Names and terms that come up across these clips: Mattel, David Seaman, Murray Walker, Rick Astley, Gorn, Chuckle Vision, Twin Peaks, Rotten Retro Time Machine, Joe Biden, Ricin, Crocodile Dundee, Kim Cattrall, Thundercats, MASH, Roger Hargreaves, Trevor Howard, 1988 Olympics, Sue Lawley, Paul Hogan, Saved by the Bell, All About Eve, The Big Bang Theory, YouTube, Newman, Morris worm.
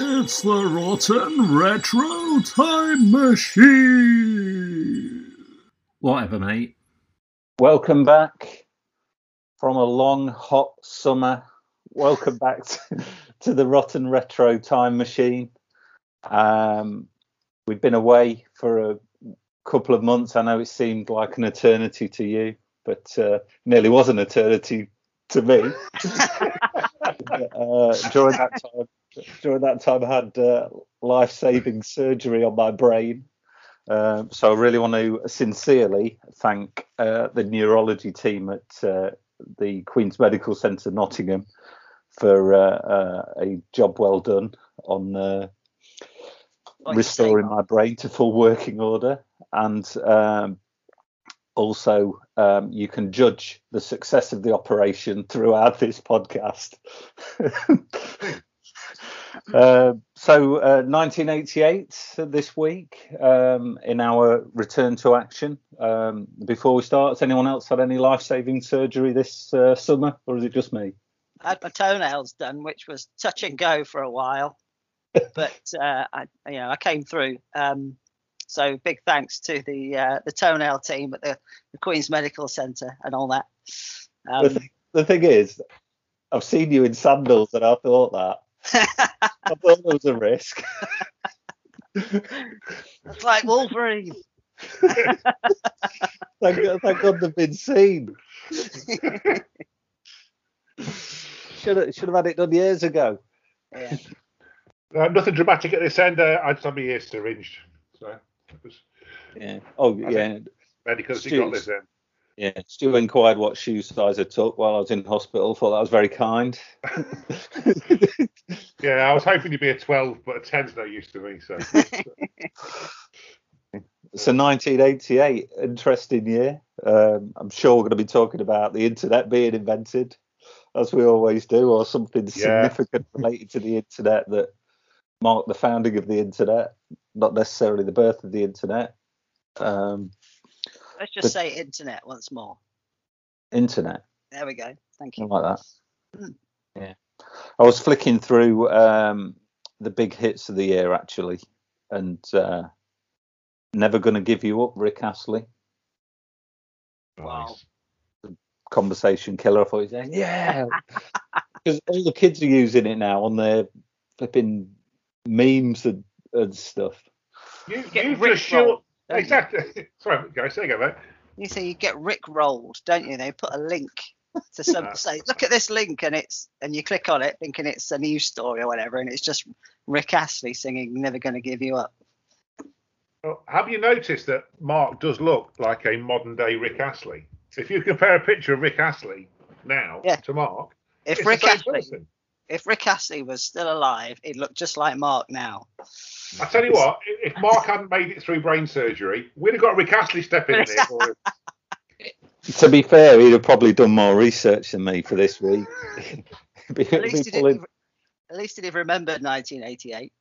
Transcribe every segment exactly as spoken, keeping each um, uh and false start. It's the Rotten Retro Time Machine! Whatever, mate. Welcome back from a long, hot summer. Welcome back to, to the Rotten Retro Time Machine. Um, we've been away for a couple of months. I know it seemed like an eternity to you, but uh, nearly was an eternity to me. uh, during that time, During that time, I had uh, life-saving surgery on my brain. Um, so I really want to sincerely thank uh, the neurology team at uh, the Queen's Medical Centre Nottingham for uh, uh, a job well done on uh, restoring my brain to full working order. And um, also, um, you can judge the success of the operation throughout this podcast. Uh, so uh, nineteen eighty-eight this week um, in our return to action. Um, before we start, has anyone else had any life-saving surgery this uh, summer, or is it just me? I had my toenails done, which was touch and go for a while, but uh, I, you know, I came through. Um, so big thanks to the uh, the toenail team at the, the Queen's Medical Centre and all that. Um, the, th- the thing is, I've seen you in sandals, and I thought that. I thought there was a risk. It's like Wolverine. thank, God, thank God they've been seen. should, have, should have had it done years ago. Yeah. No, nothing dramatic at this end. Uh, I just had my ear syringed. So it was, yeah. Oh, I yeah. Because he got this end. Yeah, Stu inquired what shoe size I took while I was in hospital. Thought that was very kind. Yeah, I was hoping to be a twelve, but a ten's no use to me. So, so nineteen eighty-eight, interesting year. Um, I'm sure we're going to be talking about the internet being invented, as we always do, or something yeah. significant related to the internet that marked the founding of the internet, not necessarily the birth of the internet. Um, Let's just but, say internet once more. Internet. There we go. Thank you. I like that. Mm. Yeah. I was flicking through um, the big hits of the year, actually, and uh, Never Gonna Give You Up, Rick Astley. Wow. The conversation killer, I thought he was saying, yeah. Because all the kids are using it now on their flipping memes and, and stuff. You, you Rick sure. Don't exactly. You? Sorry, guys. There you go, mate. You say you get Rickrolled, don't you? They put a link to some say, look at this link, and it's and you click on it thinking it's a news story or whatever, and it's just Rick Astley singing "Never Gonna Give You Up." Well, have you noticed that Mark does look like a modern-day Rick Astley? If you compare a picture of Rick Astley now yeah. to Mark, if Rick Astley, person. if Rick Astley was still alive, he'd look just like Mark now. I tell you what, if Mark hadn't made it through brain surgery, we'd have got Rick Astley stepping in there for him. To be fair, he'd have probably done more research than me for this week. be, at, least he didn't, at least he'd have remembered nineteen eighty-eight.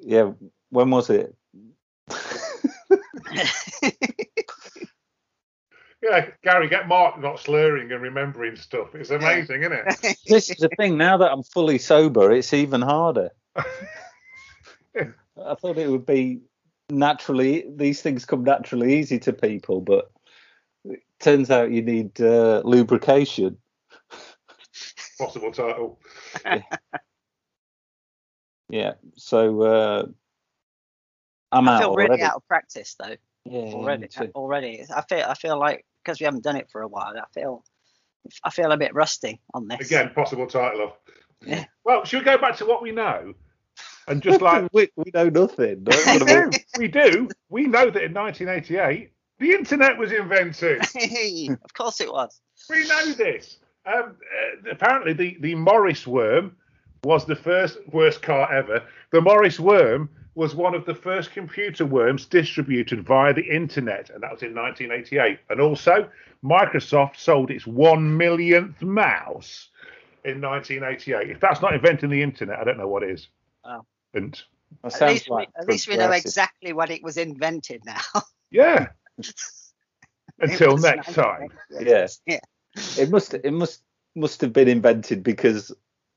Yeah, when was it? Yeah, Gary, get Mark not slurring and remembering stuff. It's amazing, isn't it? This is the thing. Now that I'm fully sober, it's even harder. I thought it would be naturally, these things come naturally easy to people, but it turns out you need uh, lubrication. Possible title. Yeah. Yeah, so uh, I'm I out feel already. Really out of practice, though. Yeah, already, already. I feel, I feel like because we haven't done it for a while, I feel, I feel a bit rusty on this. Again, possible title. Yeah. Well, should we go back to what we know? And just like we, we know nothing. Don't we? we do. We know that in nineteen eighty-eight, the internet was invented. Of course, it was. We know this. Um, uh, apparently, the the Morris worm was the first worst car ever. The Morris worm was one of the first computer worms distributed via the internet, and that was in nineteen eighty-eight. And also, Microsoft sold its one millionth mouse in nineteen eighty-eight. If that's not inventing the internet, I don't know what is. Wow. And at least, like we, at least we know exactly when it was invented now. Yeah. Until next time. Yeah. yeah. It must it must must have been invented because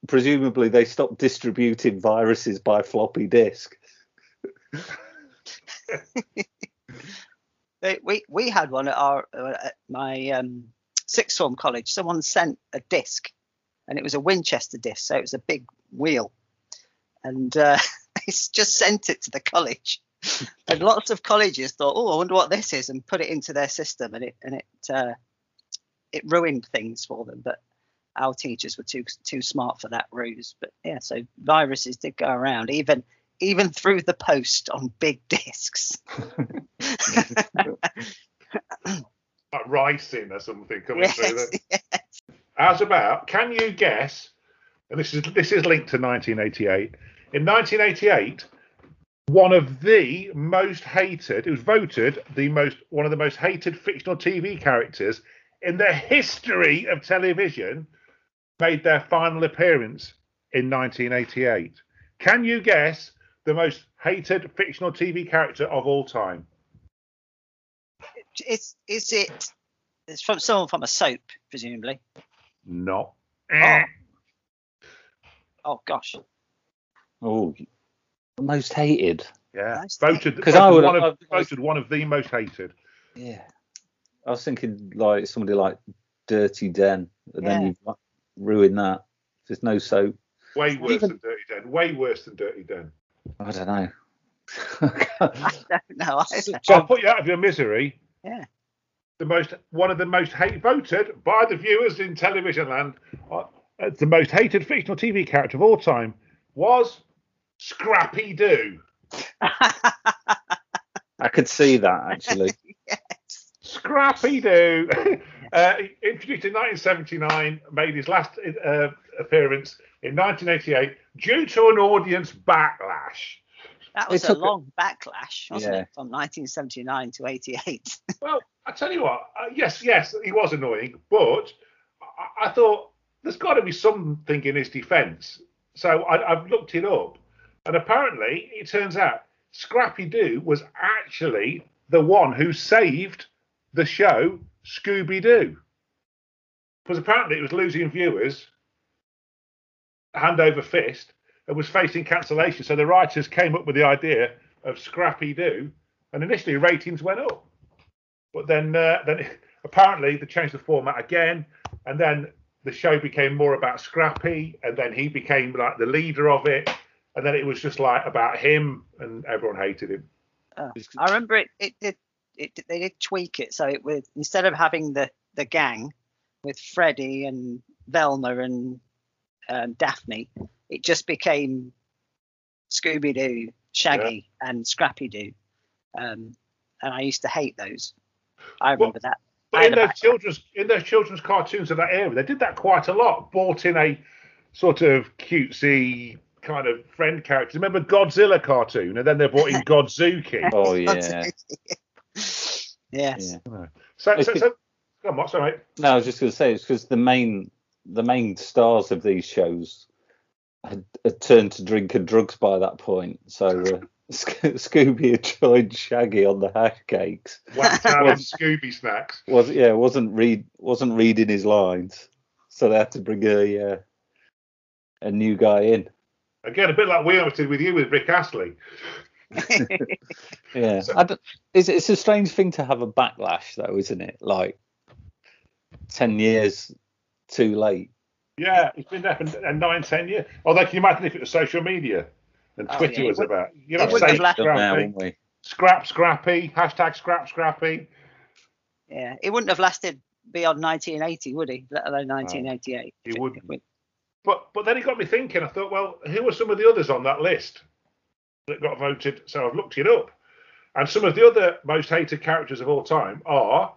presumably they stopped distributing viruses by floppy disk. we we had one at our at my um, sixth form college. Someone sent a disc, and it was a Winchester disc, so it was a big wheel, and uh, they just sent it to the college. And lots of colleges thought, "Oh, I wonder what this is," and put it into their system, and it and it uh, it ruined things for them. But our teachers were too too smart for that ruse. But yeah, so viruses did go around, even even through the post on big discs. Like ricin or something coming yes, through there. Yes. How's about? Can you guess? And this is this is linked to nineteen eighty-eight. In nineteen eighty-eight. One of the most hated, it was voted the most, one of the most hated fictional T V characters in the history of television, made their final appearance in nineteen eighty-eight. Can you guess the most hated fictional T V character of all time? Is, is it it's from someone from a soap, presumably? No. Oh, oh gosh. Oh. Most hated, yeah. Voted because I would have voted one of the most hated. Yeah, I was thinking like somebody like Dirty Den, and yeah. then you like, ruin that. There's no soap. Way worse even... than Dirty Den. Way worse than Dirty Den. I don't know. I don't know. Either. I'll put you out of your misery. Yeah. The most one of the most hated, voted by the viewers in television land, uh, the most hated fictional T V character of all time was. Scrappy Doo. I could see that actually. Yes. Scrappy Doo, uh, introduced in nineteen seventy-nine, made his last uh, appearance in nineteen eighty-eight due to an audience backlash. That was a long a... backlash, wasn't yeah. it, from nineteen seventy-nine to eighty-eight? Well, I tell you what, uh, yes, yes, he was annoying, but I, I thought there's got to be something in his defence, so I, I've looked it up. And apparently, it turns out Scrappy Doo was actually the one who saved the show Scooby-Doo. Because apparently it was losing viewers, hand over fist, and was facing cancellation. So the writers came up with the idea of Scrappy Doo, and initially ratings went up. But then, uh, then apparently they changed the format again, and then the show became more about Scrappy, and then he became like the leader of it. And then it was just like about him, and everyone hated him. Oh, I remember it. It did. It, it they did tweak it so it was instead of having the, the gang with Freddie and Velma and um, Daphne, it just became Scooby Doo, Shaggy, yeah. and Scrappy Doo. Um, and I used to hate those. I remember well, that. But I in those children's in those children's cartoons of that era, they did that quite a lot. Brought in a sort of cutesy. Kind of friend characters. Remember Godzilla cartoon, and then they brought in Godzuki. Oh yeah. Yes. Yeah. So, so, so come on, sorry. No, I was just going to say it's because the main the main stars of these shows had, had turned to drink and drugs by that point. So uh, Sc- Scooby had joined Shaggy on the hash cakes. Whacked out on Scooby snacks. Was yeah, wasn't read wasn't reading his lines, so they had to bring a uh, a new guy in. Again, a bit like we always did with you with Rick Astley. Yeah, so, I don't, it's, it's a strange thing to have a backlash, though, isn't it? Like ten years too late. Yeah, it's been there for nine, ten years. Although, can you imagine if it was social media and oh, Twitter yeah, was would, about? You know, say Scrappy, now, scrap Scrappy, hashtag Scrap Scrappy. Yeah, it wouldn't have lasted beyond nineteen eighty, would he? Let alone nineteen eighty-eight. He oh, wouldn't. But but then it got me thinking. I thought, well, who were some of the others on that list that got voted? So I've looked it up. And some of the other most hated characters of all time are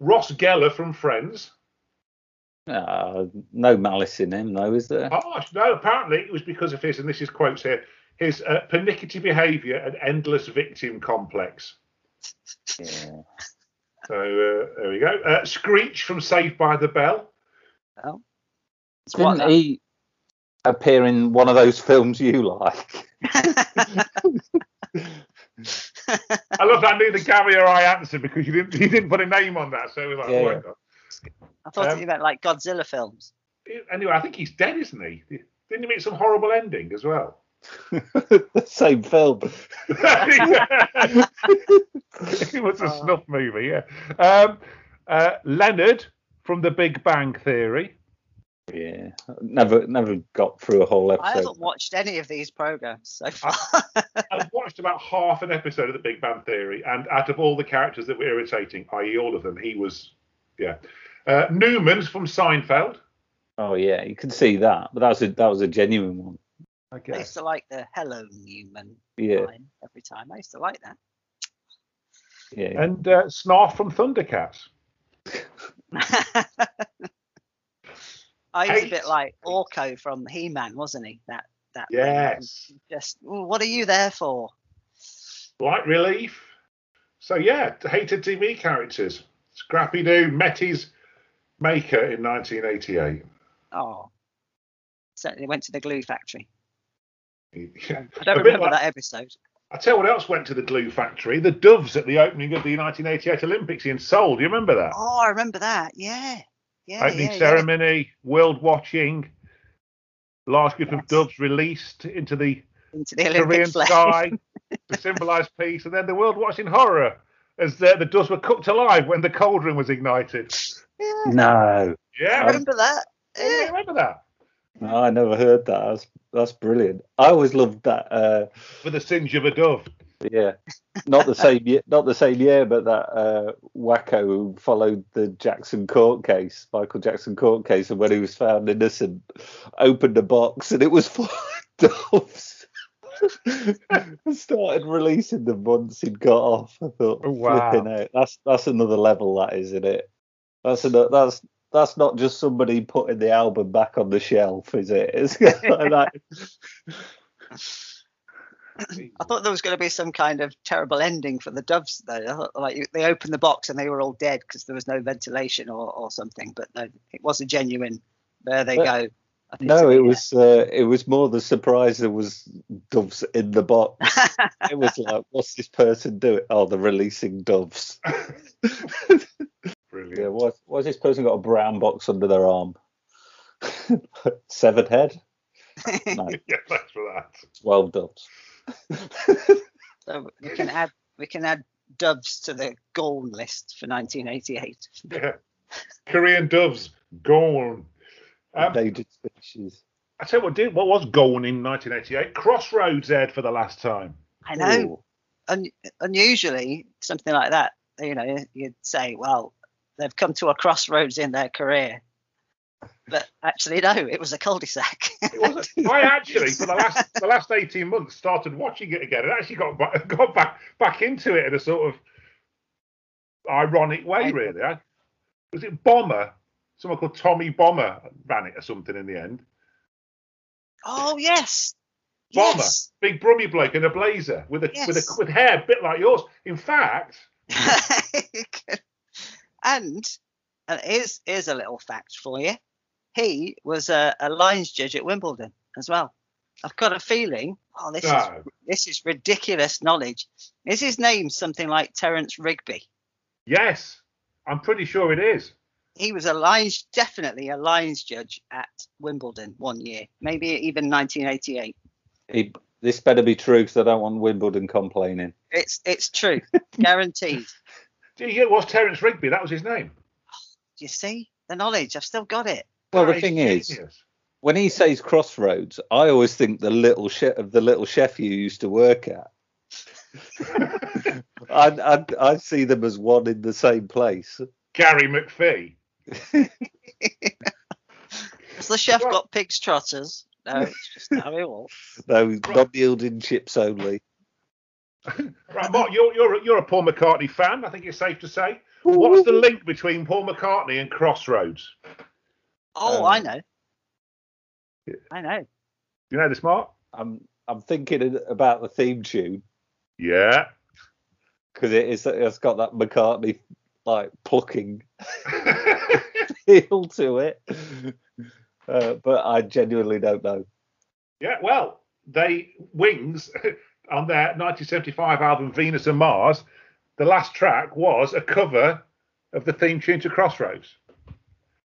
Ross Geller from Friends. Uh, no malice in him, though, is there? Oh, no, apparently it was because of his, and this is quotes here, his uh, pernickety behaviour and endless victim complex. Yeah. So uh, there we go. Uh, Screech from Saved by the Bell. Oh. Didn't what, he appear in one of those films you like? I love that. I knew the Gary or I answered because you didn't you didn't put a name on that. So we're like, yeah, oh, yeah. I thought um, you meant like Godzilla films. Anyway, I think he's dead, isn't he? Didn't you meet some horrible ending as well? The same film. It was a snuff movie, yeah. Um, uh, Leonard from The Big Bang Theory. Yeah, never never got through a whole episode. I haven't watched any of these programs so far. I've watched about half an episode of The Big Bang Theory, and out of all the characters that were irritating, that is all of them, he was, yeah. Uh, Newman's from Seinfeld. Oh, yeah, you can see that, but that was a, that was a genuine one. I guess. I used to like the Hello Newman yeah. line every time. I used to like that. Yeah. And uh, Snarf from Thundercats. I was a bit like Orko from He-Man, wasn't he? That that. Yes. Just, what are you there for? Light relief. So yeah, hated T V characters. Scrappy Doo met his maker in nineteen eighty-eight. Oh, certainly went to the glue factory. Yeah. I don't a remember like, that episode. I tell you what else went to the glue factory. The Doves at the opening of the nineteen eighty-eight Olympics in Seoul. Do you remember that? Oh, I remember that. Yeah. Yeah, opening yeah, ceremony, yeah. world watching, large group yes. of doves released into the, into the Korean sky to symbolise peace, and then the world watched in horror as the, the doves were cooked alive when the cauldron was ignited. Yeah. No. Yeah. I remember that. Yeah, I remember that. No, I never heard that. That's, that's brilliant. I always loved that. Uh, With a singe of a dove. Yeah, not the same year, not the same year, but that uh, wacko who followed the Jackson court case, Michael Jackson court case, and when he was found innocent, opened a box and it was full of doves. Started releasing them once he'd got off. I thought, oh, wow, flipping out. That's that's another level, that is, isn't it? That's another, that's that's not just somebody putting the album back on the shelf, is it? It's like that. I thought there was going to be some kind of terrible ending for the doves, though. I thought, like, they opened the box and they were all dead because there was no ventilation or, or something. But no, it was a genuine. There they go. No, it was uh, it was more the surprise. There was doves in the box. It was like, what's this person doing? Oh, they're releasing doves. Brilliant. Yeah, why, why's this person got a brown box under their arm? Severed head. No. Yeah, thanks for that. Twelve doves. So we can add we can add doves to the gone list for nineteen eighty-eight. Yeah. Korean doves gone. Um, Endangered species. I tell you what, did what was gone in nineteen eighty-eight? Crossroads aired for the last time. I know. Un- unusually, something like that. You know, you'd say, well, they've come to a crossroads in their career. But actually, no, it was a cul-de-sac. It wasn't. I actually, for the last the last eighteen months, started watching it again, and actually got back, got back back into it in a sort of ironic way, really. I, was it Bomber? Someone called Tommy Bomber ran it or something in the end. Oh yes, Bomber, yes. Big brummy bloke in a blazer with a yes. with a with hair a bit like yours. In fact, and. And here's, here's a little fact for you. He was a, a lines judge at Wimbledon as well. I've got a feeling, oh, this no. is this is ridiculous knowledge. Is his name something like Terence Rigby? Yes, I'm pretty sure it is. He was a lines, definitely a lines judge at Wimbledon one year, maybe even nineteen eighty-eight. He, this better be true because I don't want Wimbledon complaining. It's, it's true, guaranteed. It was Terence Rigby, that was his name. You see the knowledge. I've still got it. Well, that the thing is, is, when he says crossroads, I always think the little chef of the little chef you used to work at. I, I I see them as one in the same place. Gary McPhee. Has the chef what? got pig's trotters? No, it's just how he walks. No, not yielding chips only. Right, Mark, you're you're you're a Paul McCartney fan. I think it's safe to say. What's the link between Paul McCartney and Crossroads? Oh, um, I know. I know. You know this, Mark? I'm I'm thinking about the theme tune. Yeah. Because it is, it's got that McCartney like plucking feel to it. Uh, but I genuinely don't know. Yeah, well, they Wings on their nineteen seventy-five album Venus and Mars. The last track was a cover of the theme tune to Crossroads.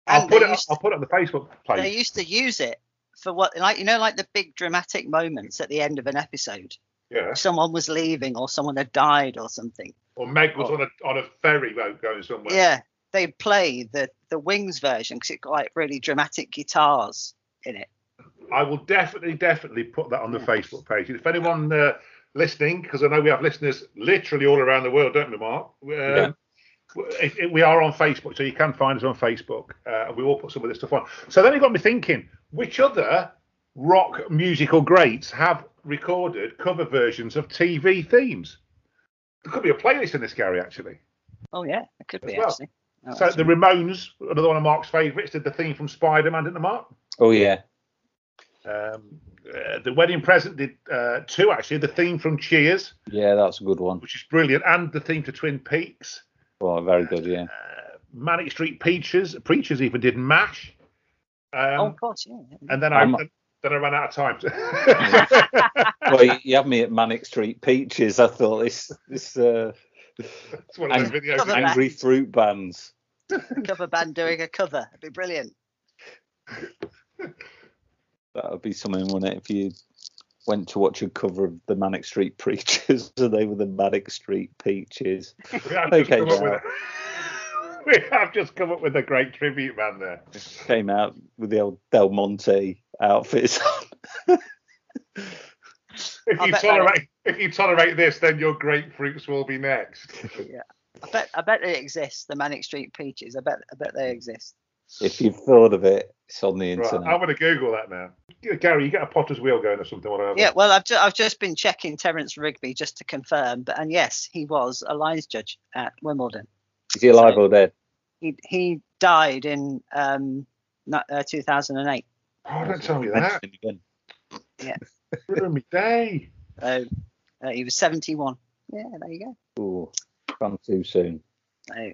I'll put, it, to, I'll put it on the Facebook page. They used to use it for what, like, you know, like the big dramatic moments at the end of an episode. Yeah. Someone was leaving or someone had died or something. Or Meg was or, on a on a ferry boat going somewhere. Yeah, they play the, the Wings version because it got like really dramatic guitars in it. I will definitely, definitely put that on the yeah. Facebook page. If anyone uh, listening, because I know we have listeners literally all around the world, don't we, Mark? Uh, yeah. It, it, we are on Facebook, so you can find us on Facebook. Uh, we will put some of this stuff on. So then it got me thinking, which other rock musical greats have recorded cover versions of T V themes? There could be a playlist in this, Gary, actually. Oh, yeah, it could be, well. actually. Oh, so actually. The Ramones, another one of Mark's favourites, did the theme from Spider-Man, didn't they, Mark? Oh, yeah. Um, uh, the Wedding Present did uh, two, actually. The theme from Cheers. Yeah, that's a good one. Which is brilliant. And the theme to Twin Peaks. Well, very good, yeah. Uh, Manic Street Preachers, Preachers even did MASH. Um, oh, of course, yeah. And then I, um, then I ran out of time. To well, you had me at Manic Street Peaches. I thought this this uh, one of ang- videos. Angry band. Fruit bands. Cover band doing a cover. It'd be brilliant. That would be something, wouldn't it, if you went to watch a cover of the Manic Street Preachers and they were the Manic Street Peaches. We have, okay, just a, we have just come up with a great tribute band there. Came out with the old Del Monte outfits on. If you tolerate if you tolerate this, then your grapefruits will be next. Yeah. I bet I bet they exist, the Manic Street Peaches. I bet I bet they exist. If you've thought of it, it's on the internet. Right, I'm going to Google that now. Gary, you get a potter's wheel going or something? Whatever. Yeah, well, I've, ju- I've just been checking Terence Rigby just to confirm. But And yes, he was a lines judge at Wimbledon. Is he alive so or dead? He he died in um not, uh, two thousand eight. Oh, don't tell me that. Yeah. Ruin me day. So, uh, he was seventy-one. Yeah, there you go. Ooh, come too soon. So,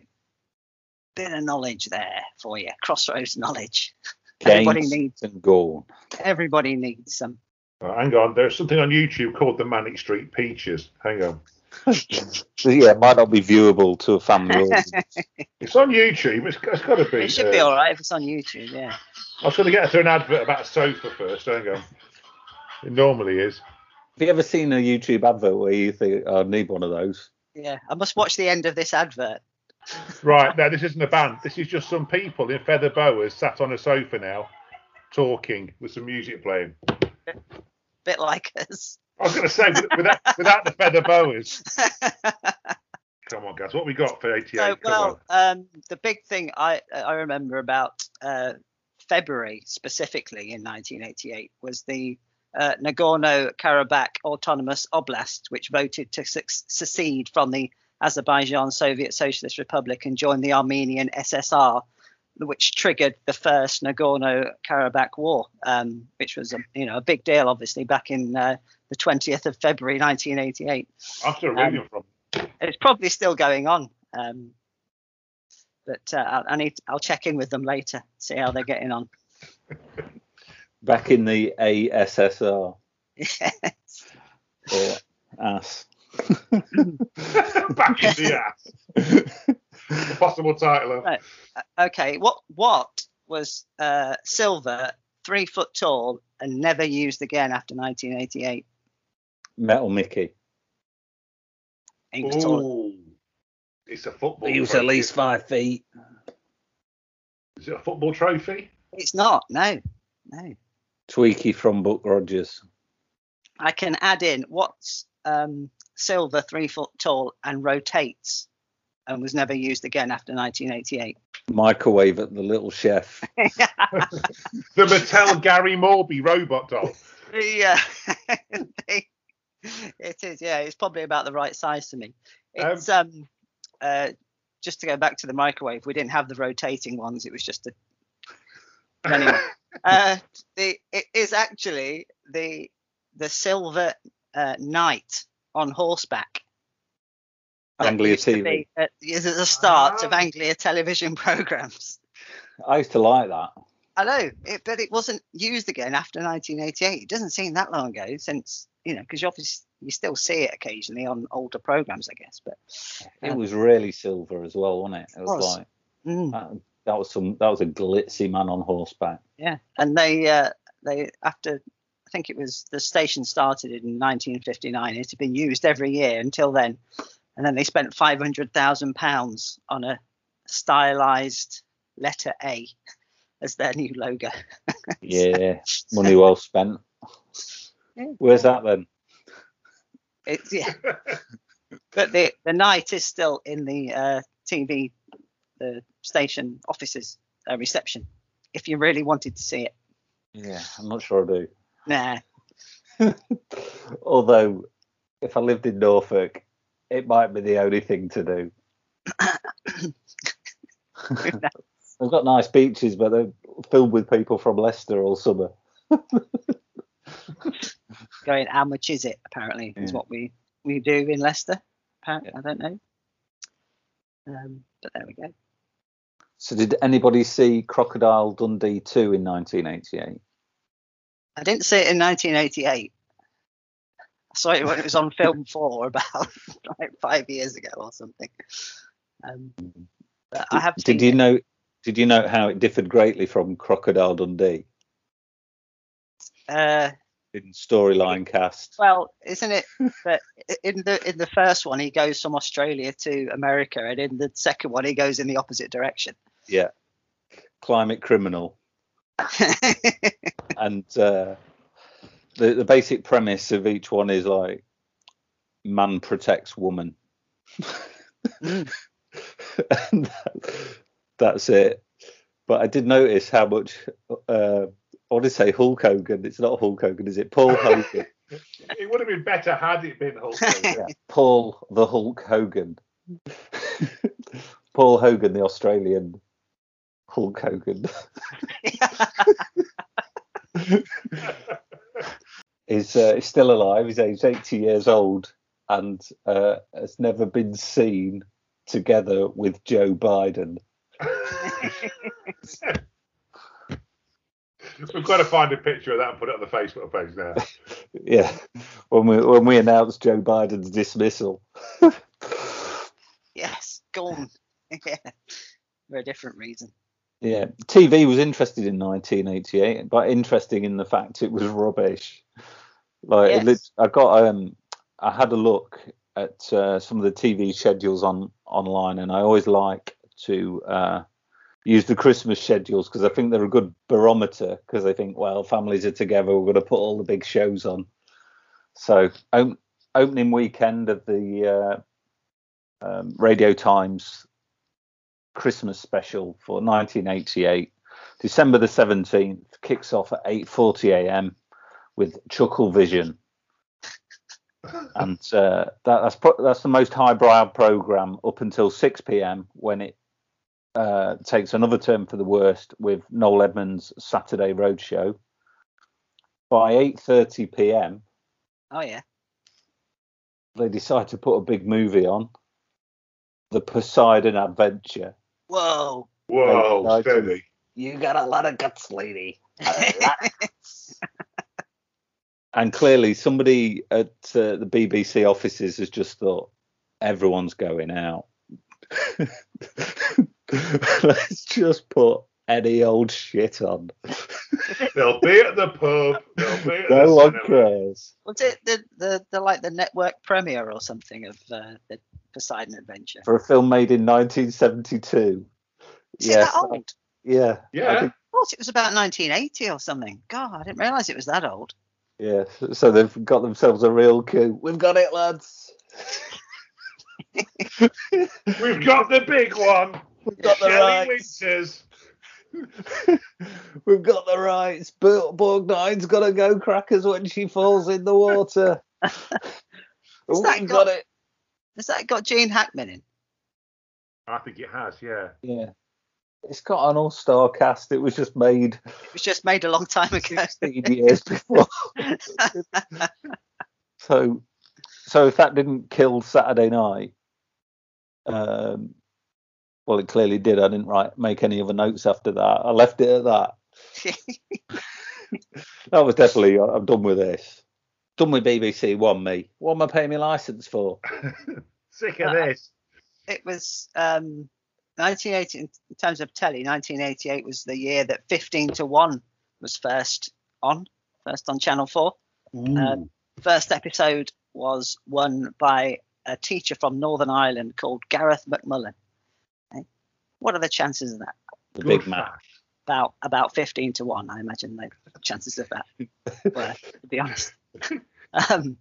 bit of knowledge there for you. Crossroads knowledge. Games everybody needs and gold. Everybody needs some. Oh, hang on, there's something on YouTube called the Manic Street Peaches. Hang on. Yeah, it might not be viewable to a family. It's on YouTube. It's, it's got to be. It should uh, be all right if it's on YouTube. Yeah. I was going to get through an advert about a sofa first. Hang on. It normally is. Have you ever seen a YouTube advert where you think, oh, I need one of those? Yeah, I must watch the end of this advert. Right, no, this isn't a band. This is just some people in feather boas sat on a sofa now, talking with some music playing. Bit like us. I was going to say, without, without the feather boas. Come on, guys, what we got for eighty-eight? So, well, um, the big thing I I remember about uh, February specifically in nineteen eighty-eight was the uh, Nagorno-Karabakh Autonomous Oblast, which voted to su- secede from the Azerbaijan Soviet Socialist Republic and joined the Armenian S S R, which triggered the first Nagorno-Karabakh War, um, which was a, you know, a big deal, obviously, back in uh, the twentieth of February nineteen eighty-eight. After a reading um, from it's probably still going on, um, but uh, I need I'll check in with them later, see how they're getting on. Back in the A S S R. Yes. Or ass. Back in the ass. A possible title. Right. Okay, what what was uh, silver, three foot tall, and never used again after nineteen eighty-eight? Metal Mickey. Ooh, it's a football. He was at least five feet. Is it a football trophy? It's not. No, no. Tweaky from Buck Rogers. I can add in what's. Um, silver, three foot tall, and rotates, and was never used again after nineteen eighty-eight. Microwave at the Little Chef. The Mattel Gary Morby robot doll. Yeah, it is. Yeah, it's probably about the right size to me. It's um, um uh, just to go back to the microwave. We didn't have the rotating ones. It was just a. Anyway, uh, the it is actually the the silver uh, knight on horseback. Anglia T V is at the start ah. of Anglia television programmes. I used to like that. I know, it, but it wasn't used again after nineteen eighty-eight. It doesn't seem that long ago since, you know, because you obviously you still see it occasionally on older programmes, I guess. But um, it was really silver as well, wasn't it? It was, was. like mm. that, that was some that was a glitzy man on horseback. Yeah, and they uh, they after I think it was the station started in nineteen fifty-nine. It had been used every year until then, and then they spent five hundred thousand pounds on a stylized letter A as their new logo. Yeah, so, money well spent. Yeah. Where's that then? It's, yeah, but the the night is still in the uh, T V, the station offices uh, reception. If you really wanted to see it. Yeah, I'm not sure I do. Nah. Although, if I lived in Norfolk, it might be the only thing to do. We've got nice beaches, but they're filled with people from Leicester all summer. Going, how much is it? Apparently, yeah. Is what we we do in Leicester. Apparently, yeah. I don't know. Um, but there we go. So did anybody see Crocodile Dundee two in nineteen eighty-eight? I didn't see it in nineteen eighty-eight. I saw it when it was on film four about like five years ago or something. Um, but I have. Did you know? Did you know how it differed greatly from Crocodile Dundee? Uh, in storyline cast. Well, isn't it? But in the in the first one, he goes from Australia to America, and in the second one, he goes in the opposite direction. Yeah, climate criminal. And uh, the the basic premise of each one is like, man protects woman. Mm. And that, that's it. But I did notice how much. Uh, I want to say Hulk Hogan. It's not Hulk Hogan, is it? Paul Hogan. It would have been better had it been Hulk Hogan. Yeah. Paul the Hulk Hogan. Paul Hogan, the Australian Hulk Hogan. Is uh, is still alive. He's, he's eighty years old and uh, has never been seen together with Joe Biden. We've got to find a picture of that and put it on the Facebook page now. Yeah, when we when we announce Joe Biden's dismissal. Yes, gone. Yeah, for a different reason. Yeah, T V was interested in nineteen eighty-eight, but interesting in the fact it was rubbish. Like yes. it, I got, um, I had a look at uh, some of the T V schedules on online, and I always like to. Uh, use the Christmas schedules because I think they're a good barometer because they think, well, families are together, we're going to put all the big shows on. So um, opening weekend of the uh, um, Radio Times Christmas special for nineteen eighty-eight, December the seventeenth, kicks off at eight forty a m with Chuckle Vision. And uh, that, that's, pro- that's the most highbrow programme up until six p m when it Uh, takes another turn for the worst with Noel Edmonds' Saturday Roadshow. By eight thirty p m, oh yeah, they decide to put a big movie on, The Poseidon Adventure. Whoa, whoa, steady! You got a lot of guts, lady. And clearly, somebody at uh, the B B C offices has just thought everyone's going out. Let's just put any old shit on. They'll be at the pub. They'll be at no the one cinema. Cares. Was it the, the, the like the network premiere or something of uh, the Poseidon Adventure for a film made in nineteen seventy-two? Is yes. it that old? Yeah. Yeah. I, think... I thought it was about nineteen eighty or something. God, I didn't realise it was that old. Yeah. So they've got themselves a real coup. We've got it, lads. We've got the big one. We've got the Shelley rights. Winters. We've got the rights. Borgnine's got to go crackers when she falls in the water. Ooh, that got, got it. Has that got Gene Hackman in? I think it has, yeah. Yeah. It's got an all-star cast. It was just made. It was just made a long time ago. sixteen years before. so, so if that didn't kill Saturday night, um, well, it clearly did. I didn't write, make any other notes after that. I left it at that. That was definitely, I'm done with this. Done with B B C One, me. What am I paying my licence for? Sick of uh, this. It was um, nineteen eighty, in terms of telly, nineteen eighty-eight was the year that fifteen to one was first on, first on Channel four. Mm. Um, first episode was won by a teacher from Northern Ireland called Gareth McMullen. Okay. What are the chances of that? The big match. About about fifteen to one, I imagine the chances of that were, to be honest. um,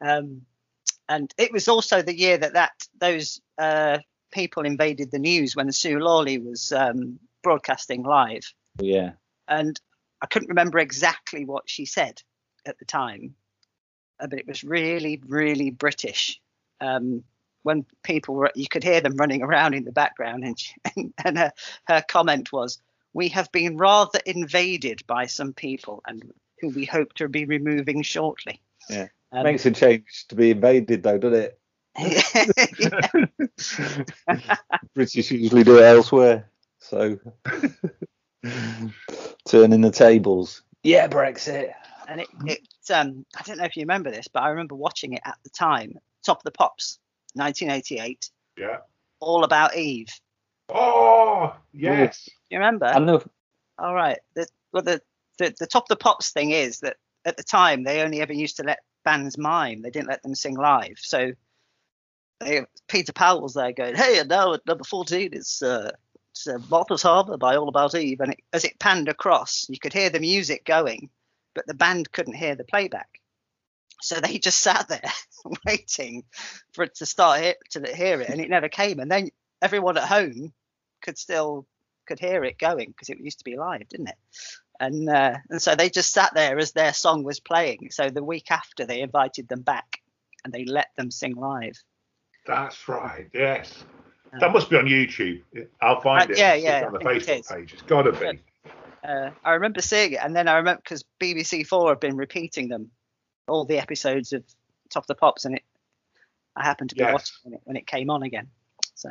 um, and it was also the year that, that those uh, people invaded the news when Sue Lawley was um, broadcasting live. Yeah. And I couldn't remember exactly what she said at the time, but it was really, really British. Um, when people were, you could hear them running around in the background, and she, and, and her, her comment was, "We have been rather invaded by some people and who we hope to be removing shortly." Yeah, um, makes a change to be invaded though, doesn't it? British usually do it elsewhere, so turning the tables. Yeah, Brexit. And it, it um, I don't know if you remember this, but I remember watching it at the time. Top of the Pops. nineteen eighty-eight. Yeah. All About Eve. Oh, yes. You remember? I know. All right. The, well, the, the, the Top of the Pops thing is that at the time they only ever used to let bands mime. They didn't let them sing live. So they, Peter Powell was there going, "Hey, and now at number fourteen, it's, uh, it's uh, Martha's Harbour by All About Eve." And it, as it panned across, you could hear the music going, but the band couldn't hear the playback. So they just sat there waiting for it to start it, to hear it, and it never came. And then everyone at home could still could hear it going because it used to be live, didn't it? And uh, and so they just sat there as their song was playing. So the week after, they invited them back and they let them sing live. That's right. Yes, um, that must be on YouTube. I'll find uh, it. Yeah, yeah. It's on the Facebook it page. It's got to be. Uh, I remember seeing it, and then I remember because B B C four have been repeating them, all the episodes of Top of the Pops, and it I happened to be yes. watching it when it came on again. So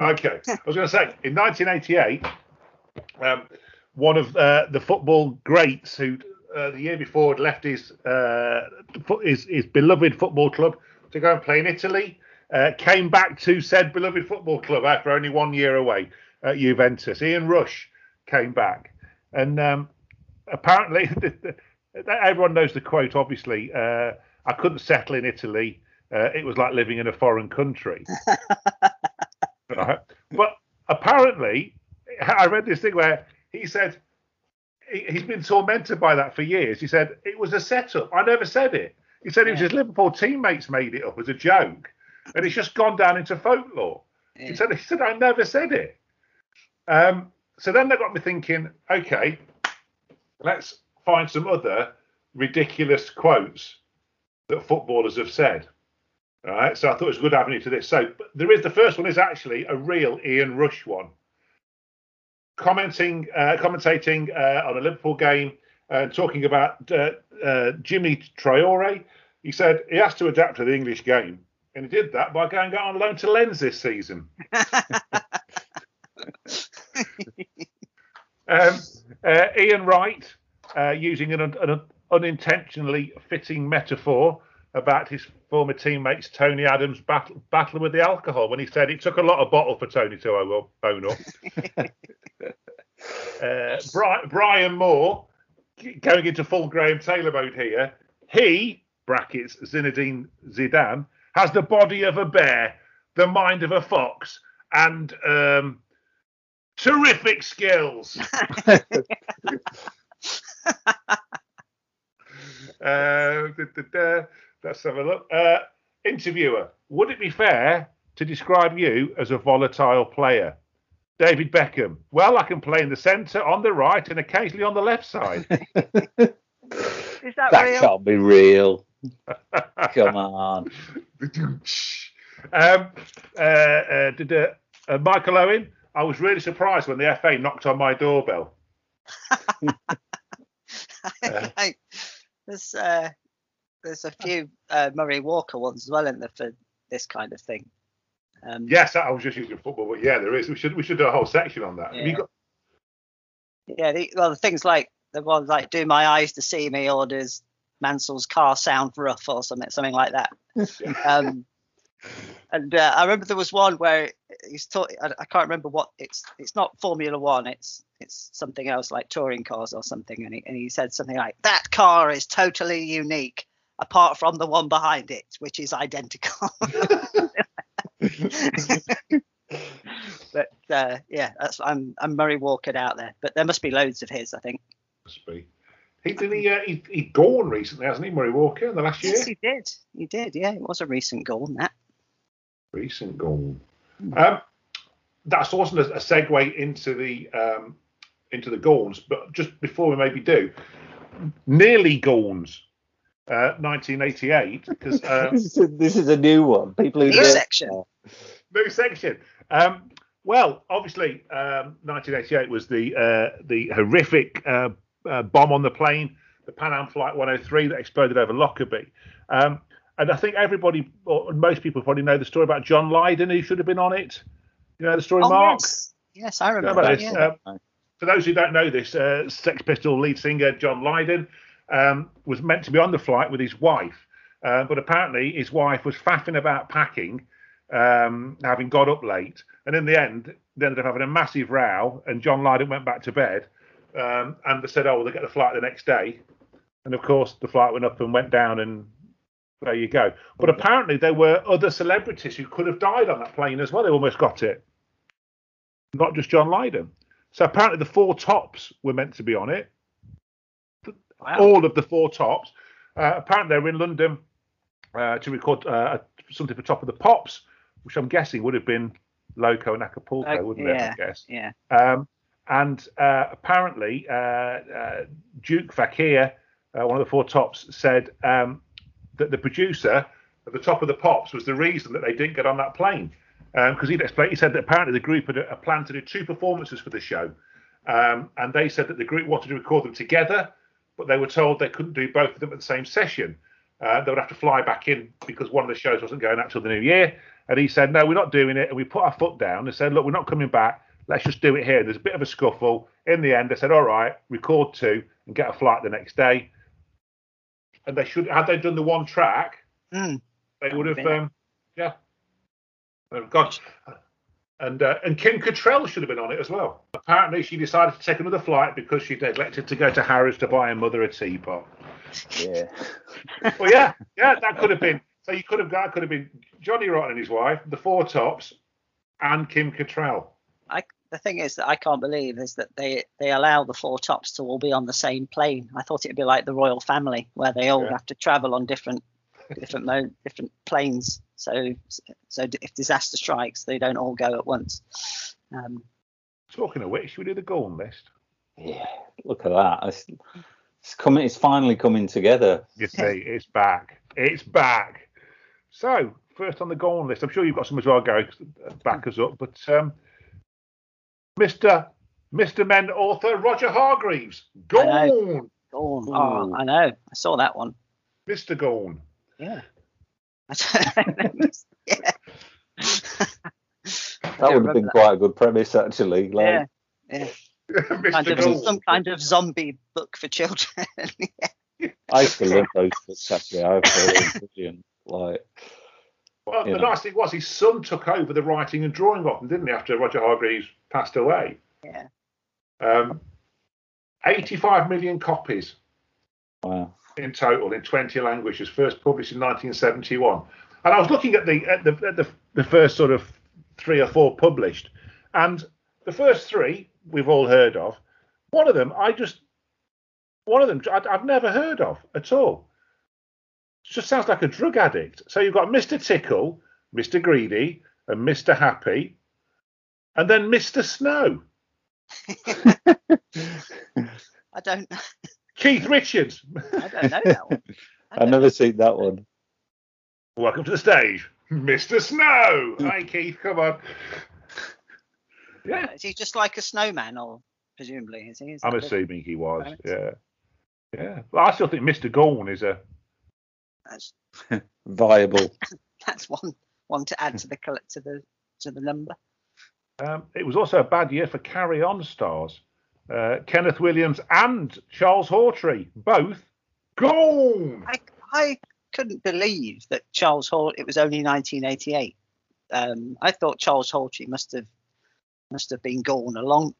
okay. I was going to say, in nineteen eighty-eight, um, one of uh, the football greats who uh, the year before had left his, uh, his his beloved football club to go and play in Italy, uh, came back to said beloved football club after only one year away at Juventus. Ian Rush came back, and um, apparently... Everyone knows the quote, obviously. Uh, I couldn't settle in Italy. Uh, it was like living in a foreign country. Right. But apparently, I read this thing where he said he, he's been tormented by that for years. He said, "It was a setup. I never said it." He said yeah. it was his Liverpool teammates made it up as a joke. And it's just gone down into folklore. Yeah. He, said, he said, "I never said it." Um, so then that got me thinking, okay, let's find some other ridiculous quotes that footballers have said. All right, so I thought it was a good avenue to this. So but there is the first one is actually a real Ian Rush one. Commenting, uh, commentating uh, on a Liverpool game and uh, talking about uh, uh, Jimmy Traore, he said he has to adapt to the English game, and he did that by going on loan to Lens this season. um, uh, Ian Wright. Uh, using an, an unintentionally fitting metaphor about his former teammates Tony Adams battle, battling with the alcohol when he said it took a lot of bottle for Tony to own up. uh, Bri- Brian Moore, going into full Graham Taylor mode here, he, brackets Zinedine Zidane, has the body of a bear, the mind of a fox, and um, terrific skills. uh, let's have a look. Uh, interviewer, would it be fair to describe you as a volatile player? David Beckham, well, I can play in the centre, on the right, and occasionally on the left side. Is that, that real? Can't be real. Come on. um, uh, uh, did, uh, uh, Michael Owen, I was really surprised when the F A knocked on my doorbell. Like, there's uh, there's a few uh, Murray Walker ones as well in there for this kind of thing. Um, yes, I was just using football, but yeah, there is. We should we should do a whole section on that. Yeah, Have you got... yeah the, well, the things like the ones like "Do my eyes to see me?" or "Does Mansell's car sound rough?" or something something like that. um, And uh, I remember there was one where he's taught, I, I can't remember what it's, it's not Formula One, it's it's something else like touring cars or something. And he, and he said something like, that car is totally unique, apart from the one behind it, which is identical. But uh, yeah, that's I'm I'm Murray Walker out there, but there must be loads of his, I think. Must be. He did he, uh, he he gone recently, hasn't he, Murray Walker, in the last year? Yes, he did. He did. Yeah, it was a recent gone. That recent gone. Mm. Um, that's awesome. A segue into the um into the Gorns, but just before we maybe do, nearly Gorns. Uh, nineteen eighty-eight, because uh, this, this is a new one. People who new section, new section. Um, well, obviously, um, nineteen eighty-eight was the uh, the horrific uh, uh, bomb on the plane, the Pan Am Flight one oh three, that exploded over Lockerbie. Um, and I think everybody, or most people, probably know the story about John Lydon, who should have been on it. You know the story, oh, Mark? Yes, yes, I remember. That, yeah. um, for those who don't know this, uh, Sex Pistol lead singer John Lydon. Um, was meant to be on the flight with his wife, uh, but apparently his wife was faffing about packing, um, having got up late, and in the end they ended up having a massive row, and John Lydon went back to bed, um, and they said, oh, well, they'll get the flight the next day, and of course the flight went up and went down, and there you go. But apparently there were other celebrities who could have died on that plane as well. They almost got it, not just John Lydon. So apparently the Four Tops were meant to be on it. Wow. All of the Four Tops. Uh, apparently, they were in London uh, to record uh, something for Top of the Pops, which I'm guessing would have been Loco and Acapulco, uh, wouldn't yeah, it? I guess. Yeah. Um, and uh, apparently, uh, uh, Duke Fakir, uh, one of the Four Tops, said um, that the producer at the Top of the Pops was the reason that they didn't get on that plane, because um, he'd explained. He said that apparently the group had a plan to do two performances for the show, um, and they said that the group wanted to record them together. But they were told they couldn't do both of them at the same session. Uh, they would have to fly back in because one of the shows wasn't going out till the new year. And he said, no, we're not doing it. And we put our foot down and said, look, we're not coming back. Let's just do it here. There's a bit of a scuffle. In the end, they said, all right, record two and get a flight the next day. And they should, had they done the one track, mm. they would have, um, yeah. Oh, gosh. And uh, and Kim Cattrall should have been on it as well. Apparently, she decided to take another flight because she neglected to go to Harrods to buy her mother a teapot. Yeah. Well, yeah, yeah, that could have been. So you could have that could have been Johnny Rotten and his wife, the Four Tops, and Kim Cattrall. I the thing is that I can't believe is that they they allow the Four Tops to all be on the same plane. I thought it'd be like the royal family where they all yeah. have to travel on different different mode, different planes. So, so if disaster strikes, they don't all go at once. Um, Talking of which, should we do the Gorn list? Yeah, look at that. It's, it's coming. It's finally coming together. You see, it's back. It's back. So, first on the Gorn list, I'm sure you've got some as well, Gary, to back us up. But um, Mister Mister Men author Roger Hargreaves, Gorn. I know. Gorn. Oh, I know. I saw that one. Mister Gorn. Yeah. yeah. That would have been that. Quite a good premise, actually. Like, yeah, yeah. kind of, some kind of zombie book for children. yeah. I used to love those books, actually. I thought brilliant. Like, well, the know. nice thing was his son took over the writing and drawing of them, didn't he? After Roger Hargreaves passed away. Yeah. Um, eighty-five million copies. Wow. In total, in twenty languages, first published in nineteen seventy-one. And I was looking at the at the, at the the first sort of three or four published, and the first three we've all heard of. One of them, I just one of them I, I've never heard of at all. It just sounds like a drug addict. So you've got Mister Tickle, Mister Greedy, and Mister Happy, and then Mister Snow. I don't know. Keith Richards. I don't know that one. I've never seen that one. Welcome to the stage, Mister Snow. Hi, Keith. Come on. Yeah. Is he just like a snowman, or presumably is he? Is I'm assuming it? He was. Right. Yeah. Yeah. Well, I still think Mister Gorn is a that's, viable. That's one one to add to the to the to the number. Um, it was also a bad year for Carry On stars. Uh, Kenneth Williams and Charles Hawtrey, both Gorn. I, I couldn't believe that Charles Hall, it was only nineteen eighty-eight. Um, I thought Charles Hawtrey must have must have been gone a long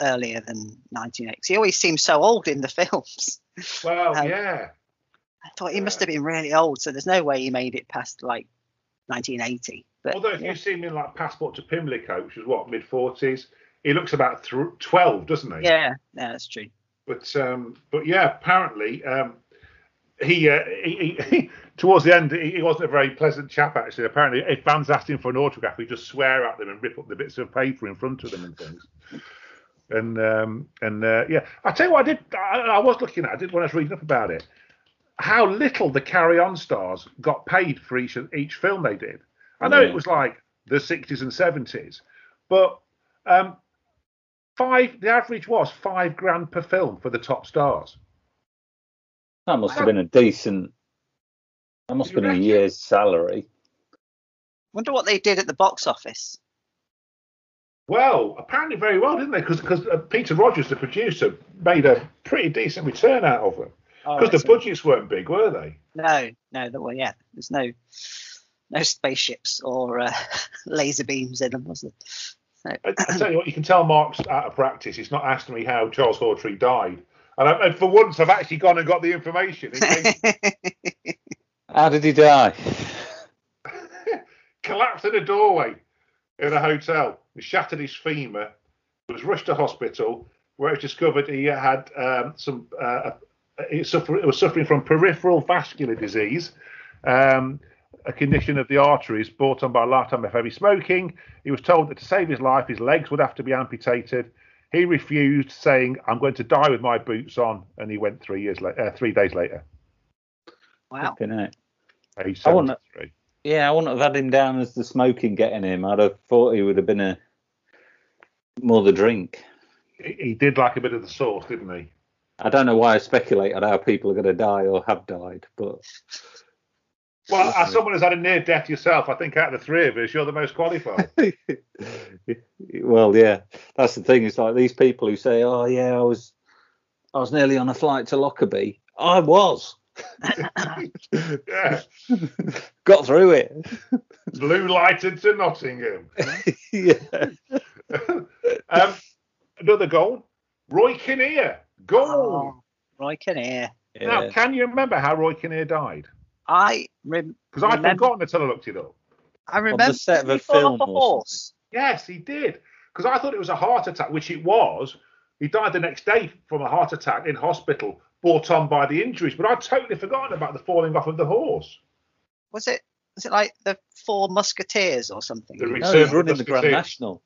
earlier than nineteen eighty. He always seems so old in the films. Well, um, yeah. I thought he yeah. must have been really old, so there's no way he made it past like nineteen eighty. But, although if yeah. you see him in like Passport to Pimlico, which is what, mid forties, he looks about th- twelve, doesn't he? Yeah, yeah, that's true. But um, but yeah, apparently um, he, uh, he, he, he towards the end he, he wasn't a very pleasant chap actually. Apparently, if fans asked him for an autograph, he'd just swear at them and rip up the bits of paper in front of them and things. And um, and uh, yeah, I tell you what, I did. I, I was looking at. I did when I was reading up about it. How little the Carry On stars got paid for each each film they did. I know it was like the sixties and seventies, but um, five. The average was five grand per film for the top stars. That must have been a decent. That must have been a year's salary. Wonder what they did at the box office. Well, apparently very well, didn't they? Because because Peter Rogers, the producer, made a pretty decent return out of them. Because oh, the budgets weren't big, were they? No, no. Well, yeah, there's no no spaceships or uh, laser beams in them, was there? So. I, I tell you what, you can tell Mark's out of practice. He's not asking me how Charles Hawtrey died. And, I, and for once, I've actually gone and got the information. In how did he die? Collapsed in a doorway in a hotel. He shattered his femur. He was rushed to hospital, where it was discovered he had um, some... Uh, He suffer, was suffering from peripheral vascular disease, um, a condition of the arteries brought on by a lifetime of heavy smoking. He was told that to save his life, his legs would have to be amputated. He refused, saying, "I'm going to die with my boots on," and he went three years later, uh, three days later. Wow! Age seventy-three. Yeah, I wouldn't have had him down as the smoking getting him. I'd have thought he would have been a more the drink. He, he did like a bit of the sauce, didn't he? I don't know why I speculate on how people are going to die or have died, but... Well, as someone who's had a near death yourself, I think out of the three of us, you're the most qualified. Well, yeah, that's the thing. It's like these people who say, "Oh, yeah, I was, I was nearly on a flight to Lockerbie." I was. Yeah. Got through it. Blue lighted to Nottingham. Yeah. um, another goal. Roy Kinnear. Go! Oh, Roy Kinnear. Yeah. Now, can you remember how Roy Kinnear died? I remember. Because I'd remem- forgotten until I looked it up. I remember. On the set of a film. Off a horse. Yes, he did. Because I thought it was a heart attack, which it was. He died the next day from a heart attack in hospital, brought on by the injuries. But I'd totally forgotten about the falling off of the horse. Was it? Was it like the Four Musketeers or something? The no, he was running the Grand National.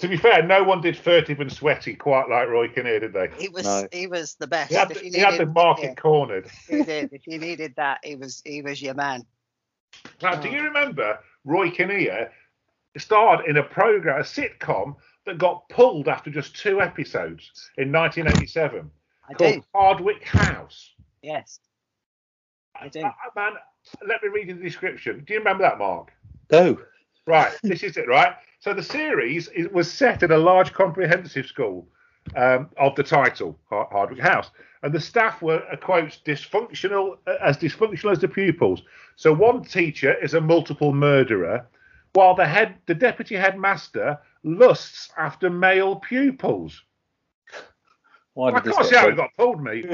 To be fair, no one did furtive and sweaty quite like Roy Kinnear, did they? He was no. he was the best. He had the, he needed, he had the market yeah, cornered. He did. If you needed that, he was he was your man. Now, oh. do you remember Roy Kinnear starred in a program, a sitcom that got pulled after just two episodes in nineteen eighty-seven? I called do. Hardwick House. Yes, I do. Uh, man, let me read you the description. Do you remember that, Mark? No. Right, this is it, right? So the series is, was set in a large comprehensive school um, of the title, Hardwick House. And the staff were, uh, quotes, dysfunctional, uh, as dysfunctional as the pupils. So one teacher is a multiple murderer, while the head, the deputy headmaster lusts after male pupils. Why did I can't see how it got pulled, mate.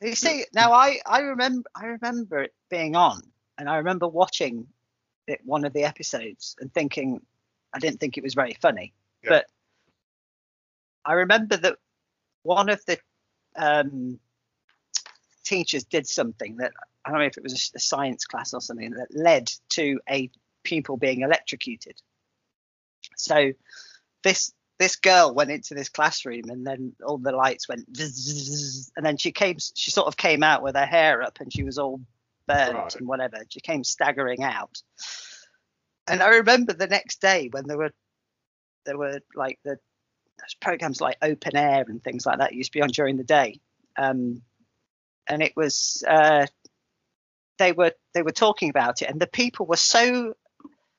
You see, now I, I, remember, I remember it being on, and I remember watching it, one of the episodes and thinking... I didn't think it was very funny, yeah. but I remember that one of the um, teachers did something that, I don't know if it was a science class or something, that led to a pupil being electrocuted. So this this girl went into this classroom and then all the lights went vzz, vzz, and then she came, she sort of came out with her hair up and she was all burnt right. and whatever. She came staggering out. And I remember the next day when there were there were like the programs like Open Air and things like that used to be on during the day, um, and it was uh, they were they were talking about it, and the people were so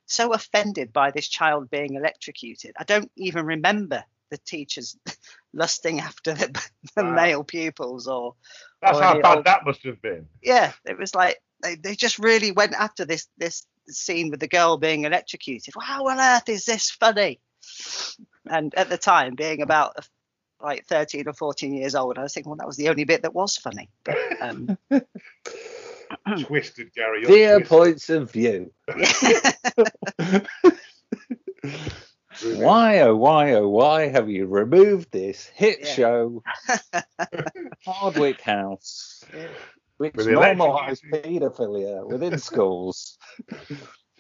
so offended by this child being electrocuted. I don't even remember the teachers lusting after the, the wow. male pupils, or that's or how bad old, that must have been. Yeah, it was like they, they just really went after this this scene with the girl being electrocuted. Well, how on earth is this funny? And at the time, being about like thirteen or fourteen years old, I was thinking, well, that was the only bit that was funny. Um, twisted, Gary. Dear twisted. Points of view. Why, oh, why, oh, why have you removed this hit yeah. show, Hardwick House, which normalised paedophilia within schools?